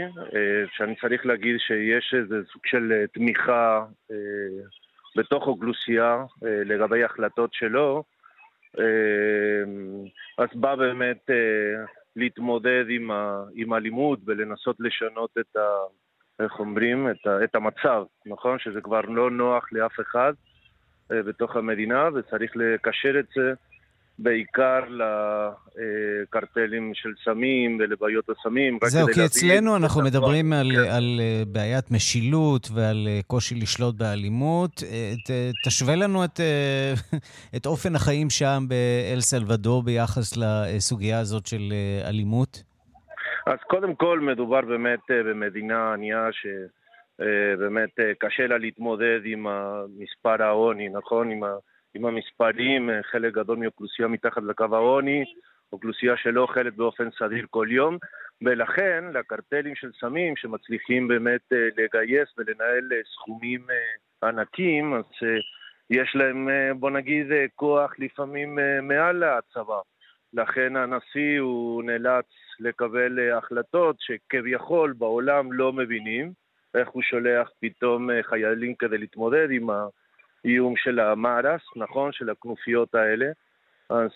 שאני צריך להגיד שיש איזה סוג של תמיכה בתוך אוכלוסייה לגבי החלטות שלו, אז בא באמת להתמודד עם ה, עם הלימוד ולנסות לשנות את ה, איך אומרים, את ה, את המצב, נכון? שזה כבר לא נוח לאף אחד אה, בתוך המדינה, וצריך לקשר את זה בעיקר לקרטלים של סמים ולבעיות הסמים. זהו, כי אצלנו אנחנו מדברים על, כן. על בעיית משילות ועל קושי לשלוט באלימות. ת, תשווה לנו את, את אופן החיים שם באל סלבדור ביחס לסוגיה הזאת של אלימות. אז קודם כל מדובר באמת במדינה ענייה שבאמת קשה לה להתמודד עם מספר העוני, נכון? עם ה... עם המספרים, חלק גדול מאוכלוסייה מתחת לקו העוני, אוכלוסייה שלא אוכלת באופן סדיר כל יום, ולכן לקרטלים של סמים שמצליחים באמת לגייס ולנהל סכומים ענקים, אז יש להם, בוא נגיד, כוח לפעמים מעל הצבא. לכן הנשיא הוא נאלץ לקבל החלטות שכביכול בעולם לא מבינים, איך הוא שולח פתאום חיילים כדי להתמודד עם ה... איום של המארס, נכון, של הכנופיות האלה. אז,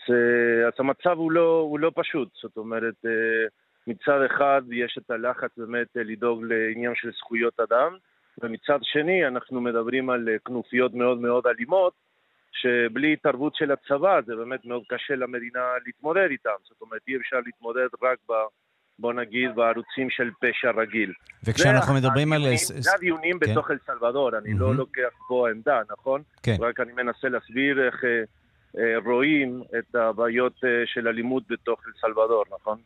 אז המצב הוא לא, הוא לא פשוט. זאת אומרת, מצד אחד יש את הלחץ באמת לדאוג לעניין של זכויות אדם, ומצד שני אנחנו מדברים על כנופיות מאוד מאוד אלימות, שבלי התערבות של הצבא זה באמת מאוד קשה למדינה להתמודד איתם. זאת אומרת, אי אפשר להתמודד רק ב... בוא נגיד, בערוצים של פשע רגיל. וכשאנחנו מדברים על... זה הדיונים בתוך אל סלבדור, אני לא לוקח פה עמדה, נכון? רק אני מנסה להסביר איך רואים את הבעיות של אלימות בתוך אל סלבדור, נכון?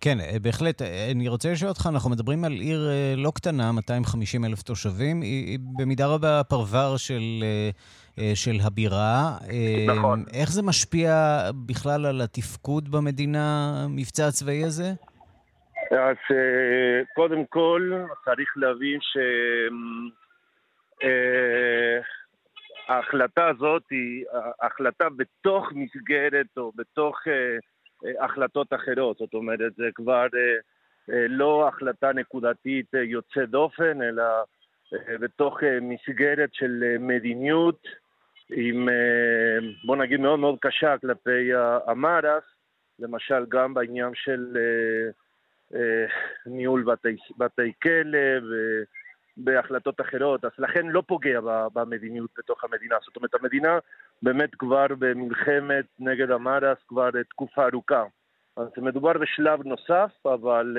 כן, בהחלט. אני רוצה לשאול אותך, אנחנו מדברים על עיר לא קטנה, מאתיים וחמישים אלף תושבים, היא במידה רבה פרבר של... של הבירה. נכון. איך זה משפיע בכלל על התפקוד במדינה, מבצע הצבאי הזה? אז קודם כל צריך להבין שההחלטה הזאת היא החלטה בתוך מסגרת או בתוך החלטות אחרות. זאת אומרת, זה כבר לא החלטה נקודתית יוצא דופן, אלא בתוך מסגרת של מדיניות עם, בוא נגיד, מאוד מאוד קשה כלפי המארס, למשל גם בעניין של... ניהול בתי כלב בהחלטות אחרות, אז לכן לא פוגע במדיניות בתוך המדינה. זאת אומרת, המדינה באמת כבר במלחמת נגד המארס כבר תקופה ארוכה, אז מדובר בשלב נוסף, אבל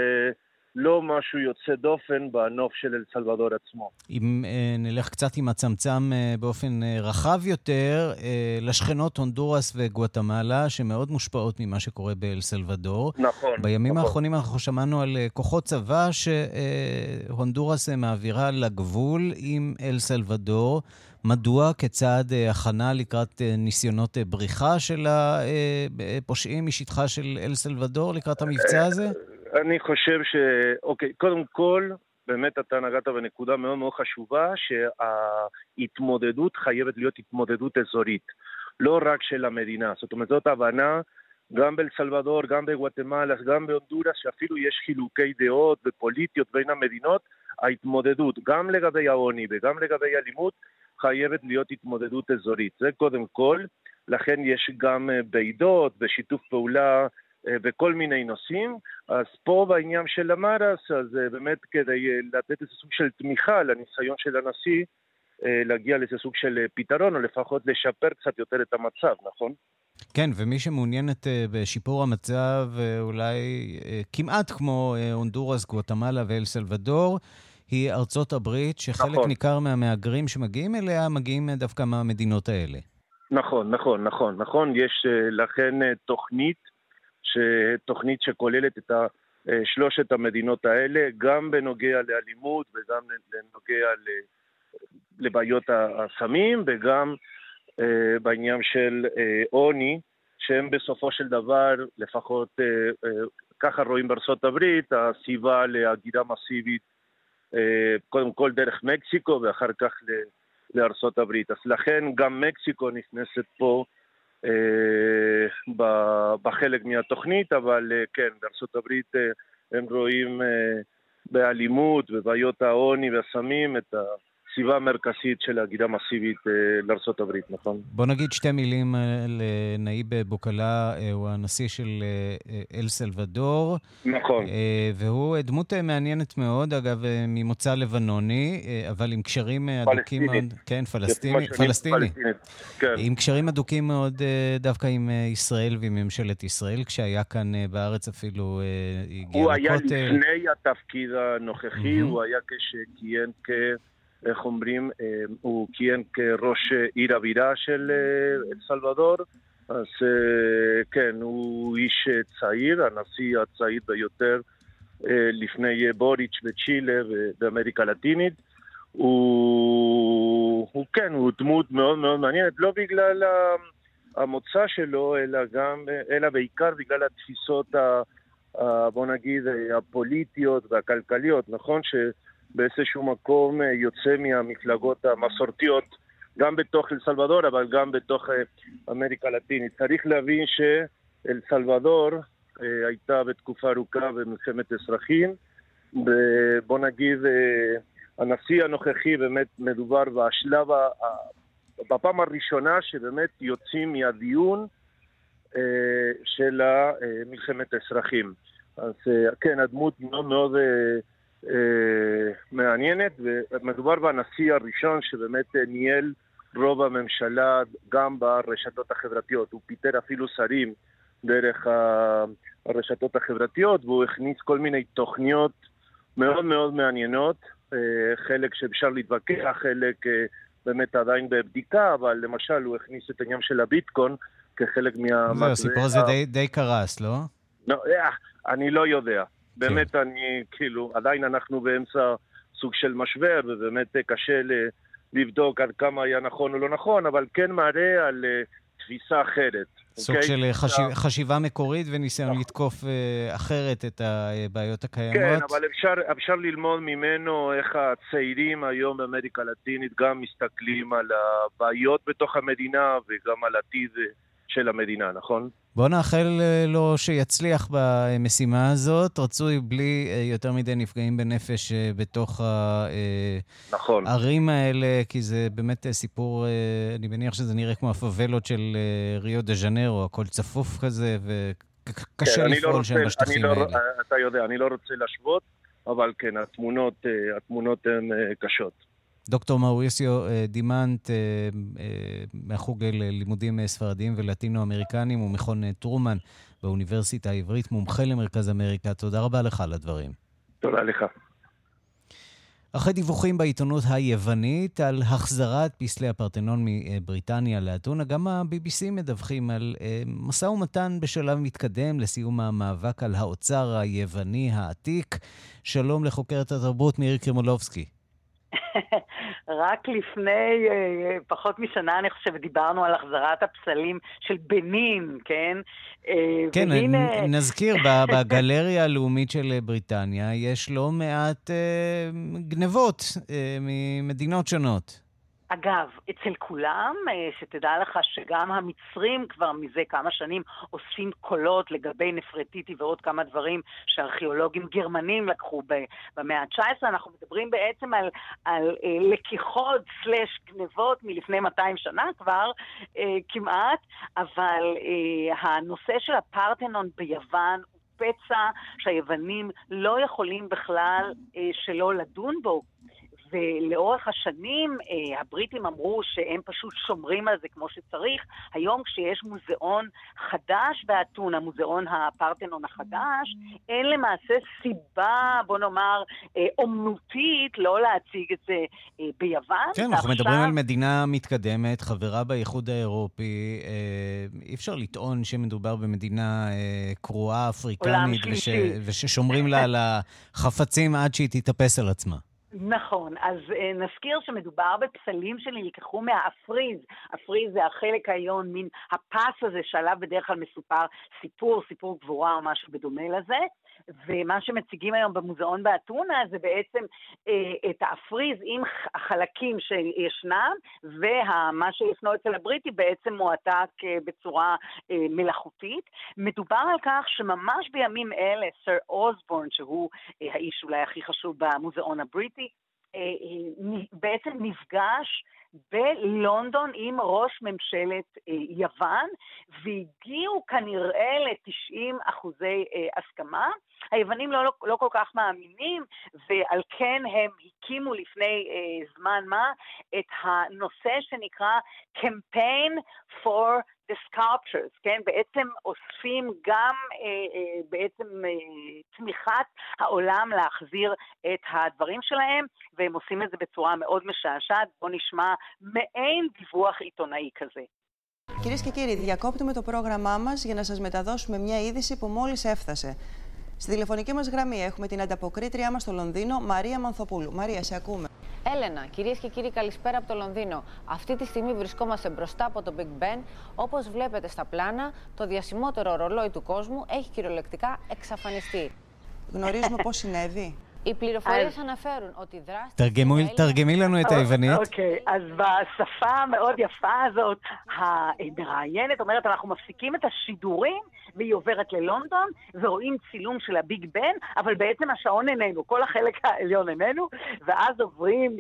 לא משהו יוצא דופן בנוף של אל סלבדור עצמו. אם נלך קצת עם הצמצם באופן רחב יותר, לשכנות הונדורס וגואטמלה, שמאוד מושפעות ממה שקורה באל סלבדור. נכון. בימים נכון. האחרונים אנחנו שמענו על כוחות צבא שהונדורס מעבירה לגבול עם אל סלבדור. מדוע? כיצד הכנה לקראת ניסיונות בריחה של הפושעים משטחה של אל סלבדור לקראת המבצע הזה? אני חושב ש... אוקיי, קודם כל, באמת אתה נגעת בנקודה מאוד מאוד חשובה, שההתמודדות חייבת להיות התמודדות אזורית, לא רק של המדינה. זאת אומרת, זאת הבנה, גם באל סלבדור, גם בגואטמלה, גם בהונדורס, שאפילו יש חילוקי דעות ופוליטיות בין המדינות, ההתמודדות, גם לגבי העוני וגם לגבי אלימות, חייבת להיות התמודדות אזורית. זה קודם כל, לכן יש גם בעידות ושיתוף פעולה, בכל מיני נושאים, אז פה בעניין של המרס, אז באמת כדי לתת איזה סוג של תמיכה לניסיון של הנשיא, להגיע לאיזה סוג של פתרון, או לפחות לשפר קצת יותר את המצב, נכון? כן, ומי שמעוניינת בשיפור המצב, אולי כמעט כמו הונדורס, גואטמלה ואל סלבדור, היא ארצות הברית, שחלק נכון. ניכר מהמהגרים שמגיעים אליה, מגיעים דווקא מהמדינות האלה. נכון, נכון, נכון, נכון, יש לכן תוכנית, שתוכנית שכוללת את שלושת המדינות האלה, גם בנוגע לאלימות וגם בנוגע לבעיות הסמים, וגם בעניין של עוני, שהם בסופו של דבר, לפחות ככה רואים בארצות הברית, הסיבה להגירה מסיבית, קודם כל דרך מקסיקו ואחר כך לארצות הברית. אז לכן גם מקסיקו נכנסת פה, בחלק מהתוכנית, אבל כן, בארצות הברית הם רואים באלימות ובעיות העוני והסמים את הסיבה המרכזית של הגירה מסיבית לארצות הברית, נכון? בוא נגיד שתי מילים לנאיב בוקלה, הוא הנשיא של אל סלבדור. נכון. והוא דמות מעניינת מאוד, אגב, ממוצא לבנוני, אבל עם קשרים אדוקים מאוד. כן, פלסטיני. פלסטיני. כן. עם קשרים אדוקים מאוד דווקא עם ישראל ועם ממשלת ישראל, כשהיה כאן בארץ אפילו הגיע לכותל. הוא היה לפני התפקיד הנוכחי, הוא היה כשכיהן כ... איך אומרים, הוא כיהן כראש עיר הבירה של אל סלבדור, אז כן, הוא איש צעיר, הנשיא הצעיר ביותר לפני בוריץ' בצ'ילה ובאמריקה הלטינית, הוא, הוא כן, הוא דמות מאוד מאוד מעניינת, לא בגלל המוצא שלו, אלא, גם, אלא בעיקר בגלל התפיסות, ה, ה, בוא נגיד, הפוליטיות והכלכליות, נכון ש... באיזשהו מקום יוצא מהמפלגות המסורתיות, גם בתוך אל סלבדור, אבל גם בתוך אמריקה הלטינית. צריך להבין שאל סלבדור הייתה בתקופה ארוכה במלחמת אזרחים, ובוא נגיד, הנשיא הנוכחי באמת מדובר בשלב, בפעם הראשונה שבאמת יוצאים מהדיון של מלחמת אזרחים. אז כן, הדמות מאוד מאוד... מעניינת, ומדובר בנשיא הראשון שבאמת ניהל רוב הממשלה גם ברשתות החברתיות, הוא פיטר אפילו שרים דרך הרשתות החברתיות, והוא הכניס כל מיני תוכניות מאוד מאוד מעניינות, חלק שאפשר להתווכח, חלק באמת עדיין בבדיקה, אבל למשל הוא הכניס את העניין של הביטקוין כחלק מה... הסיפור הזה די קרס, לא? אני לא יודע באמת אני, כאילו, עדיין אנחנו באמצע סוג של משבר, ובאמת קשה לבדוק עד כמה היה נכון או לא נכון, אבל כן מראה על תפיסה אחרת. סוג של חשיבה מקורית וניסיון לתקוף אחרת את הבעיות הקיימות. כן, אבל אפשר ללמוד ממנו איך הצעירים היום באמריקה הלטינית גם מסתכלים על הבעיות בתוך המדינה וגם על עתיד של המדינה, נכון? בוא נאחל לו שיצליח במשימה הזאת, רצוי בלי יותר מדי נפגעים בנפש בתוך נכון. הערים האלה, כי זה באמת סיפור, אני מניח שזה נראה כמו הפאבלות של ריו דה ז'נרו, הכל צפוף כזה, וקשה כן, לפעול לא שם בשטחים לא, האלה. אתה יודע, אני לא רוצה להשוות, אבל כן, התמונות, התמונות הן קשות. דוקטור מאוריסיו דימנט, מהחוג ללימודים ספרדיים ולטינו-אמריקנים, ומכון טרומן באוניברסיטה העברית, מומחה למרכז אמריקה. תודה רבה לך על הדברים. תודה לך. אחרי דיווחים בעיתונות היוונית על החזרת פסלי הפרטנון מבריטניה לאתונה, גם ה-בי בי סי מדווחים על משא ומתן בשלב מתקדם לסיום המאבק על האוצר היווני העתיק. שלום לחוקרת התרבות מירי קרימולובסקי. רק לפני פחות משנה, אני חושבת, דיברנו על החזרת הפסלים של בנין, כן? כן, והנה... נזכיר, בגלריה הלאומית של בריטניה יש לא מעט גנבות ממדינות שונות. אגב, אצל כולם, שתדע לך שגם המצרים כבר מזה כמה שנים עושים קולות לגבי נפרטיטי ועוד כמה דברים שארכיאולוגים גרמנים לקחו במאה ה-תשע עשרה. אנחנו מדברים בעצם על, על לקיחות סלש גנבות מלפני מאתיים שנה כבר כמעט, אבל הנושא של הפרטנון ביוון הוא פצע שהיוונים לא יכולים בכלל שלא לדון בו. ולאורך השנים הבריטים אמרו שהם פשוט שומרים על זה כמו שצריך. היום כשיש מוזיאון חדש באתונה, מוזיאון הפרטנון החדש, אין למעשה סיבה, בוא נאמר, אומנותית לא להציג את זה ביוון. כן, אנחנו מדברים על מדינה מתקדמת, חברה באיחוד האירופי, אי אפשר לטעון שמדובר במדינה קרואה אפריקנית וששומרים לה על החפצים עד שהיא תתאפס על עצמה. נכון, אז נזכיר שמדובר בפסלים שנלקחו מהאפריז. אפריז זה החלק העליון, מין הפס הזה שעליו בדרך כלל מסופר סיפור, סיפור גבורה או משהו בדומה לזה. ומה שמציגים היום במוזיאון באתונה זה בעצם אה, את האפריז עם החלקים שישנם, ומה שישנו אצל הבריטי בעצם מועתק אה, בצורה אה, מלאכותית. מדובר על כך שממש בימים אלה סר אוסבורן, שהוא אה, האיש אולי הכי חשוב במוזיאון הבריטי, אה, אה, בעצם נפגש בלונדון עם ראש ממשלת אה, יוון, והגיעו כנראה ל-תשעים אחוז אה, הסכמה. היוונים לא, לא, לא כל כך מאמינים, ועל כן הם הקימו לפני אה, זמן מה את הנושא שנקרא Campaign for the Sculptures, כן? בעצם אוספים גם אה, אה, בעצם אה, תמיכת העולם להחזיר את הדברים שלהם, והם עושים את זה בצורה מאוד משעשעת. בוא נשמע מעין דיווח עיתונאי כזה. Κυρίες και κύριοι, διακόπτουμε το πρόγραμμά μας για να σας μεταδώσουμε μια είδηση που μόλις έφτασε. Στη τηλεφωνική μας γραμμή έχουμε την ανταποκρίτριά μας στο Λονδίνο, Μαρία Μανθοπούλου. Μαρία, σε ακούμε. Έλενα, κυρίες και κύριοι, καλησπέρα από το Λονδίνο. Αυτή τη στιγμή βρισκόμαστε μπροστά από το Big Ben. Όπως βλέπετε στα πλάνα, το διασημότερο ρολόι του κόσμου έχει κυριολεκτικά εξαφανιστεί. Γνωρίζουμε πώς συνέβη. Οι πληροφορίες αναφέρουν ότι δράστηκε... תרגמי לנו את היוונית. אוקיי, אז בשפה המאוד יפה הזאת, המראיינת אומרת, אנחנו מפסיקים את השידורים, והיא עוברת ללונדון, ורואים צילום של הביג בן, אבל בעצם השעון איננו, כל החלק העליון איננו, ואז עוברים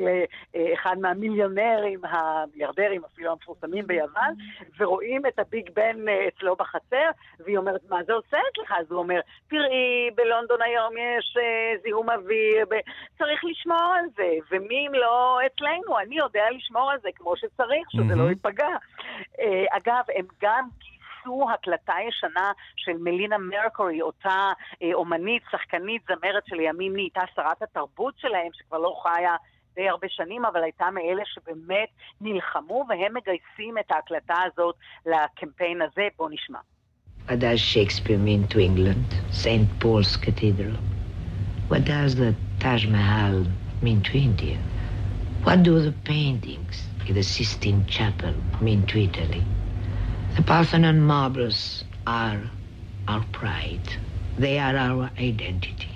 לאחד מהמיליונרים, המיליארדרים אפילו המפורסמים ביוון, ורואים את הביג בן אצלו בחצר, והיא אומרת, מה זה עושה לך? אז הוא אומר, תראי, בלונדון היום יש זיהום אוויר, צריך לשמור על זה, ומי אם לא אצלנו, אני יודע לשמור על זה כמו שצריך, שזה לא ייפגע. אגב, הם גם... הקלטה ישנה של מלינה מרקורי, אותה אה, אומנית, שחקנית, זמרת שלימים נהייתה שרת התרבות שלהם, שכבר לא חיה די הרבה שנים, אבל הייתה מאלה שבאמת נלחמו, והם מגייסים את ההקלטה הזאת לקמפיין הזה. בוא נשמע. What does Shakespeare mean to England? Saint Paul's Cathedral. What does the Taj Mahal mean to India? What do the paintings in the Sistine Chapel mean to Italy? The Parthenon marbles are our pride. They are our identity.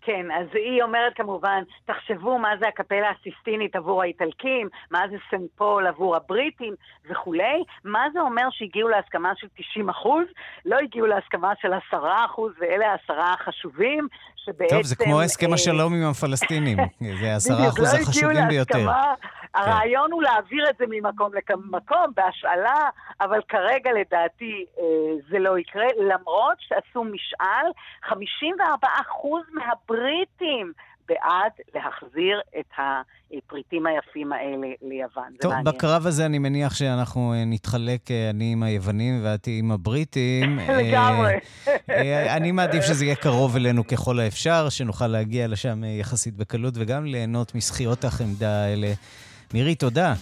כן, אז היא אומרת כמובן, תחשבו מה זה הקפלה הסיסטינית עבור האיטלקים, מה זה סן פול עבור הבריטים וכולי. מה זה אומר שהגיעו להסכמה של תשעים אחוז? לא הגיעו להסכמה של עשרה אחוז, ואלה העשרה החשובים שבעצם... טוב, זה כמו הסכם השלום עם הפלסטינים, זה העשרה אחוז החשובים ביותר. הרעיון הוא להעביר את זה ממקום למקום, בהשאלה, אבל כרגע לדעתי זה לא יקרה, למרות שעשו משאל, חמישים וארבעה אחוז מהבריטים בעד להחזיר את הפריטים היפים האלה ליוון. טוב, בקרב הזה אני מניח שאנחנו נתחלק, אני עם היוונים ואתה עם הבריטים. לגמרי. אני מעדיף שזה יהיה קרוב אלינו ככל האפשר, שנוכל להגיע לשם יחסית בקלות, וגם ליהנות משחיות החמדה האלה. מירי, תודה.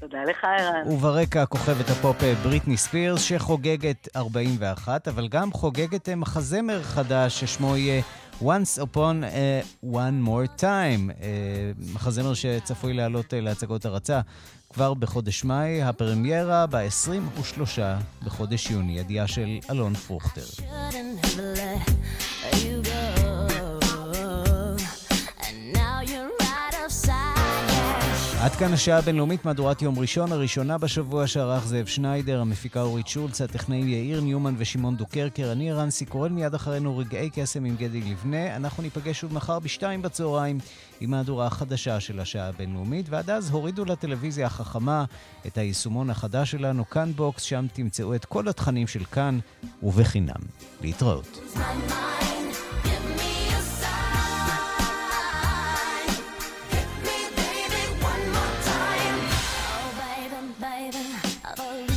תודה לך, ערן. וברקע כוכבת הפופ בריטני ספירס, שחוגגת ארבעים ואחת, אבל גם חוגגת מחזמר חדש ששמו יהיה Once Upon a One More Time, מחזמר שצפוי לעלות להצגות הרצה כבר בחודש מאי, הפרמיירה ב-עשרים ושלושה בחודש יוני, ידיעה של אלון פרוכטר. עד כאן השעה הבינלאומית, מהדורת יום ראשון, הראשונה בשבוע שערך זאב שניידר, המפיקה אורית שולץ, הטכנאים יאיר ניומן ושמעון דוקרקר, אני ערן סיקורל, מיד אחרינו רגעי קסם עם גדי לבנה, אנחנו ניפגש שוב מחר בשתיים בצהריים עם מהדורה החדשה של השעה הבינלאומית, ועד אז הורידו לטלוויזיה החכמה את היישומון החדש שלנו, כאן בוקס, שם תמצאו את כל התכנים של כאן ובחינם. להתראות. Oh